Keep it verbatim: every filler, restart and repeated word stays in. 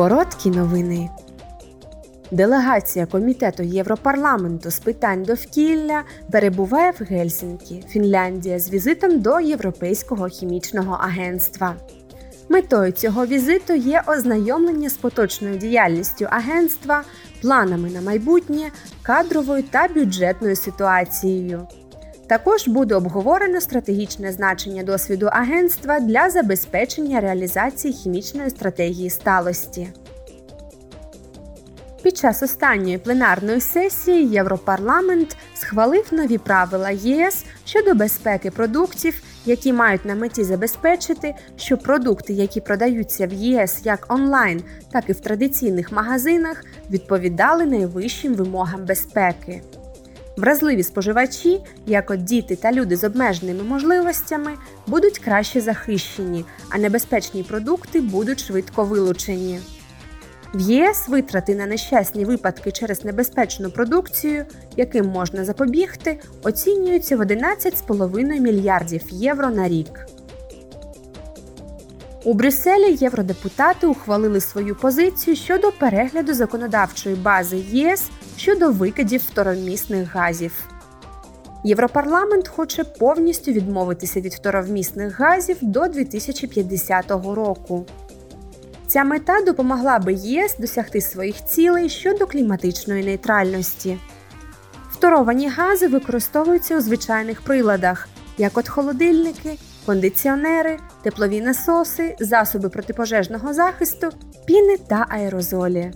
Короткі новини. Делегація Комітету Європарламенту з питань довкілля перебуває в Гельсінкі, Фінляндія, з візитом до Європейського хімічного агентства. Метою цього візиту є ознайомлення з поточною діяльністю агентства, планами на майбутнє, кадровою та бюджетною ситуацією. Також буде обговорено стратегічне значення досвіду агентства для забезпечення реалізації хімічної стратегії сталості. Під час останньої пленарної сесії Європарламент схвалив нові правила ЄС щодо безпеки продуктів, які мають на меті забезпечити, що продукти, які продаються в ЄС як онлайн, так і в традиційних магазинах, відповідали найвищим вимогам безпеки. Вразливі споживачі, як от діти та люди з обмеженими можливостями, будуть краще захищені, а небезпечні продукти будуть швидко вилучені. В ЄС витрати на нещасні випадки через небезпечну продукцію, яким можна запобігти, оцінюються в одинадцять цілих п'ять мільярдів євро на рік. У Брюсселі євродепутати ухвалили свою позицію щодо перегляду законодавчої бази ЄС щодо викидів второмісних газів. Європарламент хоче повністю відмовитися від второмісних газів до дві тисячі п'ятдесятого року. Ця мета допомогла би ЄС досягти своїх цілей щодо кліматичної нейтральності. Фторовані гази використовуються у звичайних приладах, як от холодильники, кондиціонери, теплові насоси, засоби протипожежного захисту, піни та аерозолі.